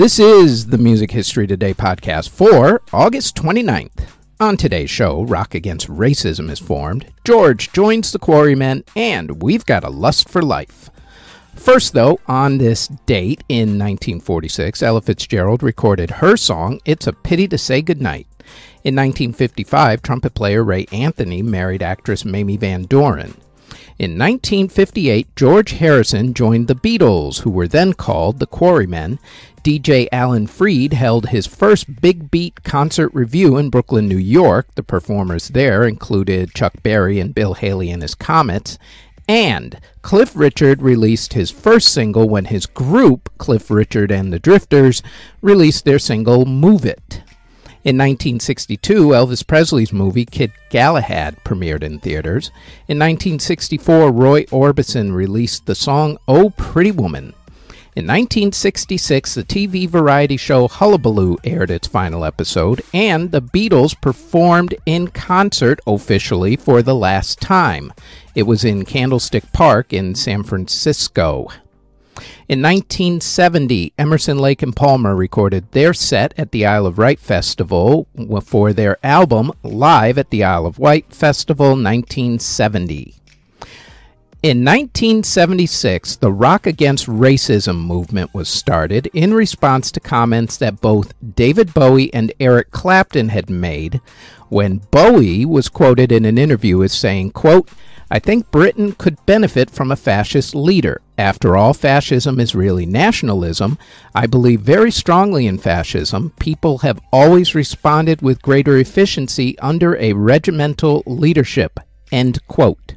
This is the Music History Today podcast for August 29th. On today's show, Rock Against Racism is formed, George joins the Quarrymen, and we've got a lust for life. First, though, on this date in 1946, Ella Fitzgerald recorded her song, It's a Pity to Say Goodnight. In 1955, trumpet player Ray Anthony married actress Mamie Van Doren. In 1958, George Harrison joined the Beatles, who were then called the Quarrymen. DJ Alan Freed held his first Big Beat concert review in Brooklyn, New York. The performers there included Chuck Berry and Bill Haley and his Comets. And Cliff Richard released his first single when his group, Cliff Richard and the Drifters, released their single Move It. In 1962, Elvis Presley's movie Kid Galahad premiered in theaters. In 1964, Roy Orbison released the song Oh Pretty Woman. In 1966, the TV variety show Hullabaloo aired its final episode, and the Beatles performed in concert officially for the last time. It was in Candlestick Park in San Francisco. In 1970, Emerson, Lake, and Palmer recorded their set at the Isle of Wight Festival for their album Live at the Isle of Wight Festival 1970. In 1976, the Rock Against Racism movement was started in response to comments that both David Bowie and Eric Clapton had made when Bowie was quoted in an interview as saying, quote, I think Britain could benefit from a fascist leader. After all, fascism is really nationalism. I believe very strongly in fascism. People have always responded with greater efficiency under a regimental leadership. End quote.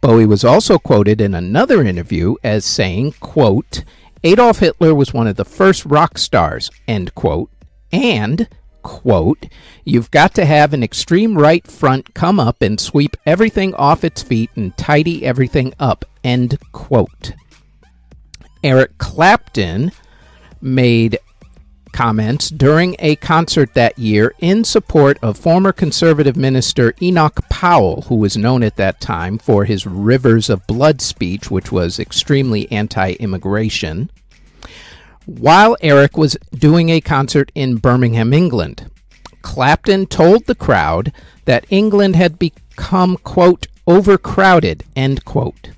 Bowie was also quoted in another interview as saying, quote, Adolf Hitler was one of the first rock stars, end quote, and, quote, you've got to have an extreme right front come up and sweep everything off its feet and tidy everything up, end quote. Eric Clapton made comments during a concert that year in support of former conservative minister Enoch Powell, who was known at that time for his Rivers of Blood speech, which was extremely anti-immigration, while Eric was doing a concert in Birmingham, England. Clapton told the crowd that England had become, quote, overcrowded, end quote,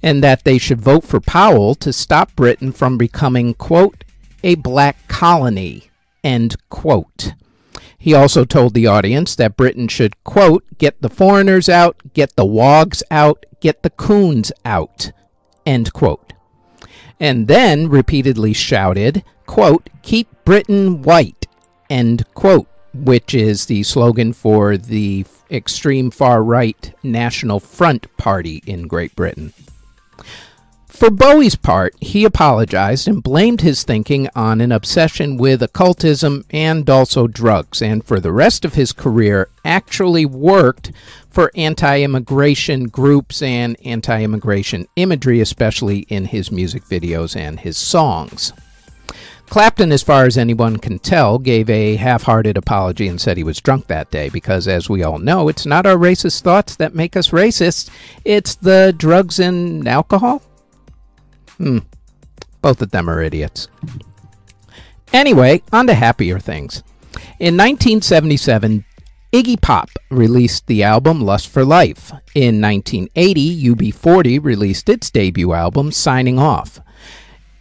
and that they should vote for Powell to stop Britain from becoming, quote, a black colony, end quote. He also told the audience that Britain should, quote, get the foreigners out, get the wogs out, get the coons out, end quote. And then repeatedly shouted, quote, keep Britain white, end quote, which is the slogan for the extreme far-right National Front Party in Great Britain. For Bowie's part, he apologized and blamed his thinking on an obsession with occultism and also drugs, and for the rest of his career actually worked for anti-immigration groups and anti-immigration imagery, especially in his music videos and his songs. Clapton, as far as anyone can tell, gave a half-hearted apology and said he was drunk that day because, as we all know, it's not our racist thoughts that make us racist, it's the drugs and alcohol. Both of them are idiots. Anyway, on to happier things. In 1977, Iggy Pop released the album Lust for Life. In 1980, UB40 released its debut album, Signing Off.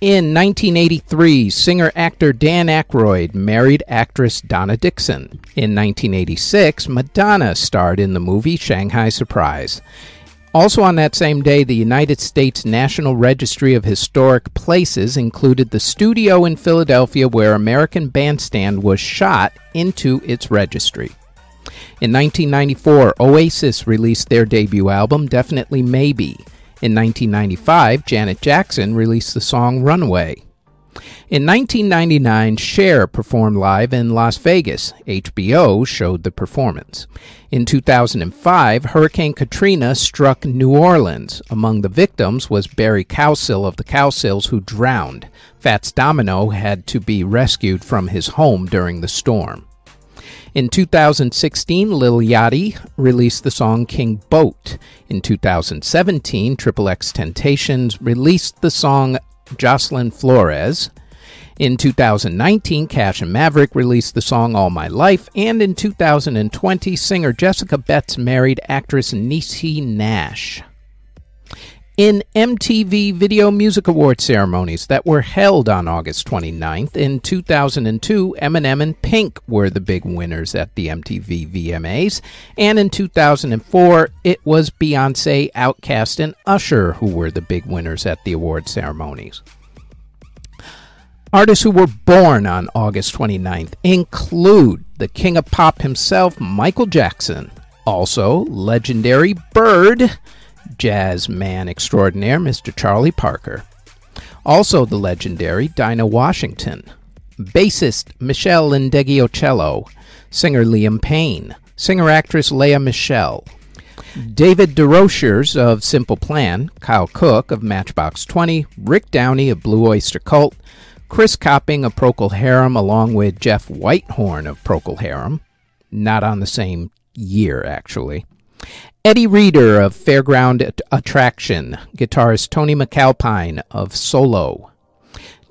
In 1983, singer-actor Dan Aykroyd married actress Donna Dixon. In 1986, Madonna starred in the movie Shanghai Surprise. Also on that same day, the United States National Registry of Historic Places included the studio in Philadelphia where American Bandstand was shot into its registry. In 1994, Oasis released their debut album, Definitely Maybe. In 1995, Janet Jackson released the song Runaway. In 1999, Cher performed live in Las Vegas. HBO showed the performance. In 2005, Hurricane Katrina struck New Orleans. Among the victims was Barry Cowsill of the Cowsills, who drowned. Fats Domino had to be rescued from his home during the storm. In 2016, Lil Yachty released the song King Boat. In 2017, XXX Temptations released the song Jocelyn Flores. In 2019, Cash and Maverick released the song All My Life, and in 2020, singer Jessica Betts married actress Niecy Nash. In MTV Video Music Award ceremonies that were held on August 29th, in 2002, Eminem and Pink were the big winners at the MTV VMAs, and in 2004, it was Beyoncé, Outkast, and Usher who were the big winners at the award ceremonies. Artists who were born on August 29th include the King of Pop himself, Michael Jackson, also legendary Bird, jazz man extraordinaire, Mr. Charlie Parker, also the legendary Dinah Washington, bassist Michelle Indegiocello, singer Liam Payne, singer-actress Lea Michele, David DeRochers of Simple Plan, Kyle Cook of Matchbox 20, Rick Downey of Blue Oyster Cult, Chris Copping of Procol Harum, along with Jeff Whitehorn of Procol Harum, not on the same year, actually. Eddie Reader of Fairground Attraction, guitarist Tony McAlpine of Solo,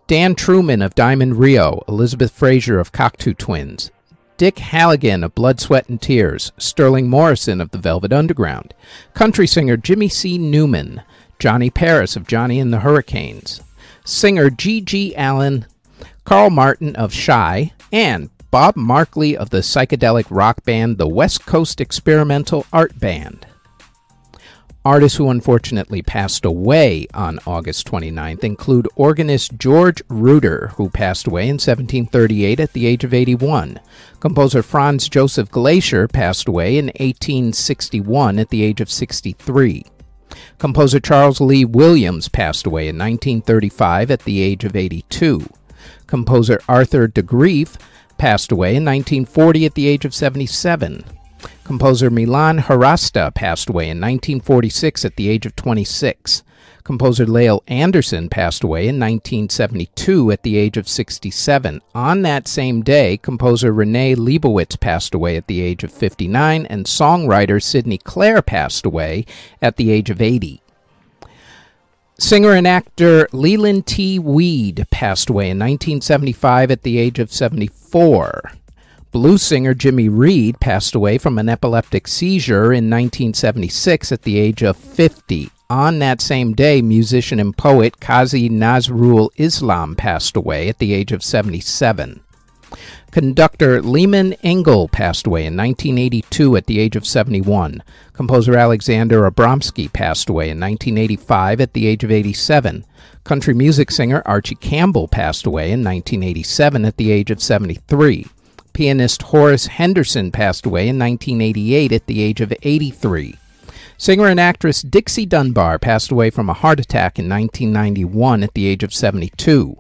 Dan Truman of Diamond Rio, Elizabeth Fraser of Cocteau Twins, Dick Halligan of Blood, Sweat, and Tears, Sterling Morrison of the Velvet Underground, country singer Jimmy C. Newman, Johnny Paris of Johnny and the Hurricanes, singer G.G. Allen, Carl Martin of Shy, and Bob Markley of the psychedelic rock band The West Coast Experimental Art Band. Artists who unfortunately passed away on August 29th include organist George Ruder, who passed away in 1738 at the age of 81. Composer Franz Joseph Glaisher passed away in 1861 at the age of 63. Composer Charles Lee Williams passed away in 1935 at the age of 82. Composer Arthur de Grief passed away in 1940 at the age of 77. Composer Milan Hrasta passed away in 1946 at the age of 26. Composer Lael Anderson passed away in 1972 at the age of 67. On that same day, composer Renee Leibowitz passed away at the age of 59, and songwriter Sidney Clare passed away at the age of 80. Singer and actor Leland T. Weed passed away in 1975 at the age of 74. Blues singer Jimmy Reed passed away from an epileptic seizure in 1976 at the age of 50. On that same day, musician and poet Qazi Nazrul Islam passed away at the age of 77. Conductor Lehman Engel passed away in 1982 at the age of 71. Composer Alexander Abramsky passed away in 1985 at the age of 87. Country music singer Archie Campbell passed away in 1987 at the age of 73. Pianist Horace Henderson passed away in 1988 at the age of 83. Singer and actress Dixie Dunbar passed away from a heart attack in 1991 at the age of 72.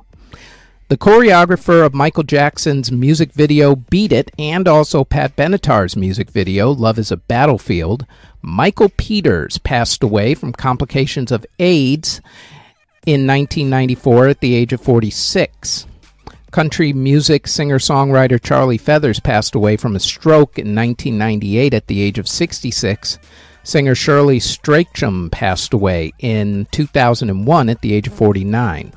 The choreographer of Michael Jackson's music video Beat It, and also Pat Benatar's music video Love is a Battlefield, Michael Peters, passed away from complications of AIDS in 1994 at the age of 46. Country music singer-songwriter Charlie Feathers passed away from a stroke in 1998 at the age of 66. Singer Shirley Stracham passed away in 2001 at the age of 49.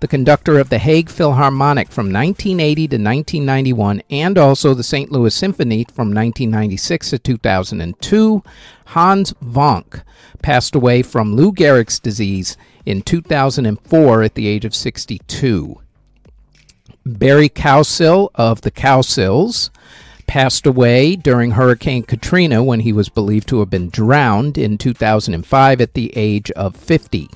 The conductor of the Hague Philharmonic from 1980 to 1991, and also the St. Louis Symphony from 1996 to 2002, Hans Vonk, passed away from Lou Gehrig's disease in 2004 at the age of 62. Barry Cowsill of the Cowsills passed away during Hurricane Katrina when he was believed to have been drowned in 2005 at the age of 50.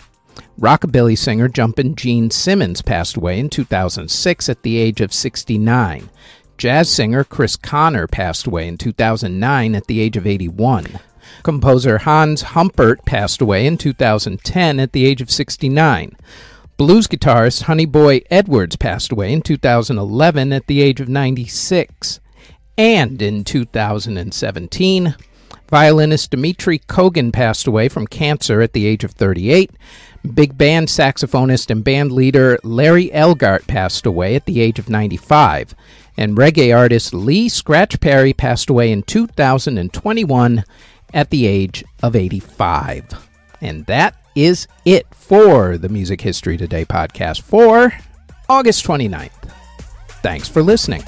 Rockabilly singer Jumpin' Gene Simmons passed away in 2006 at the age of 69. Jazz singer Chris Connor passed away in 2009 at the age of 81. Composer Hans Humpert passed away in 2010 at the age of 69. Blues guitarist Honey Boy Edwards passed away in 2011 at the age of 96. And in 2017, violinist Dimitri Kogan passed away from cancer at the age of 38. Big band saxophonist and band leader Larry Elgart passed away at the age of 95. And reggae artist Lee Scratch Perry passed away in 2021 at the age of 85. And that is it for the Music History Today podcast for August 29th. Thanks for listening.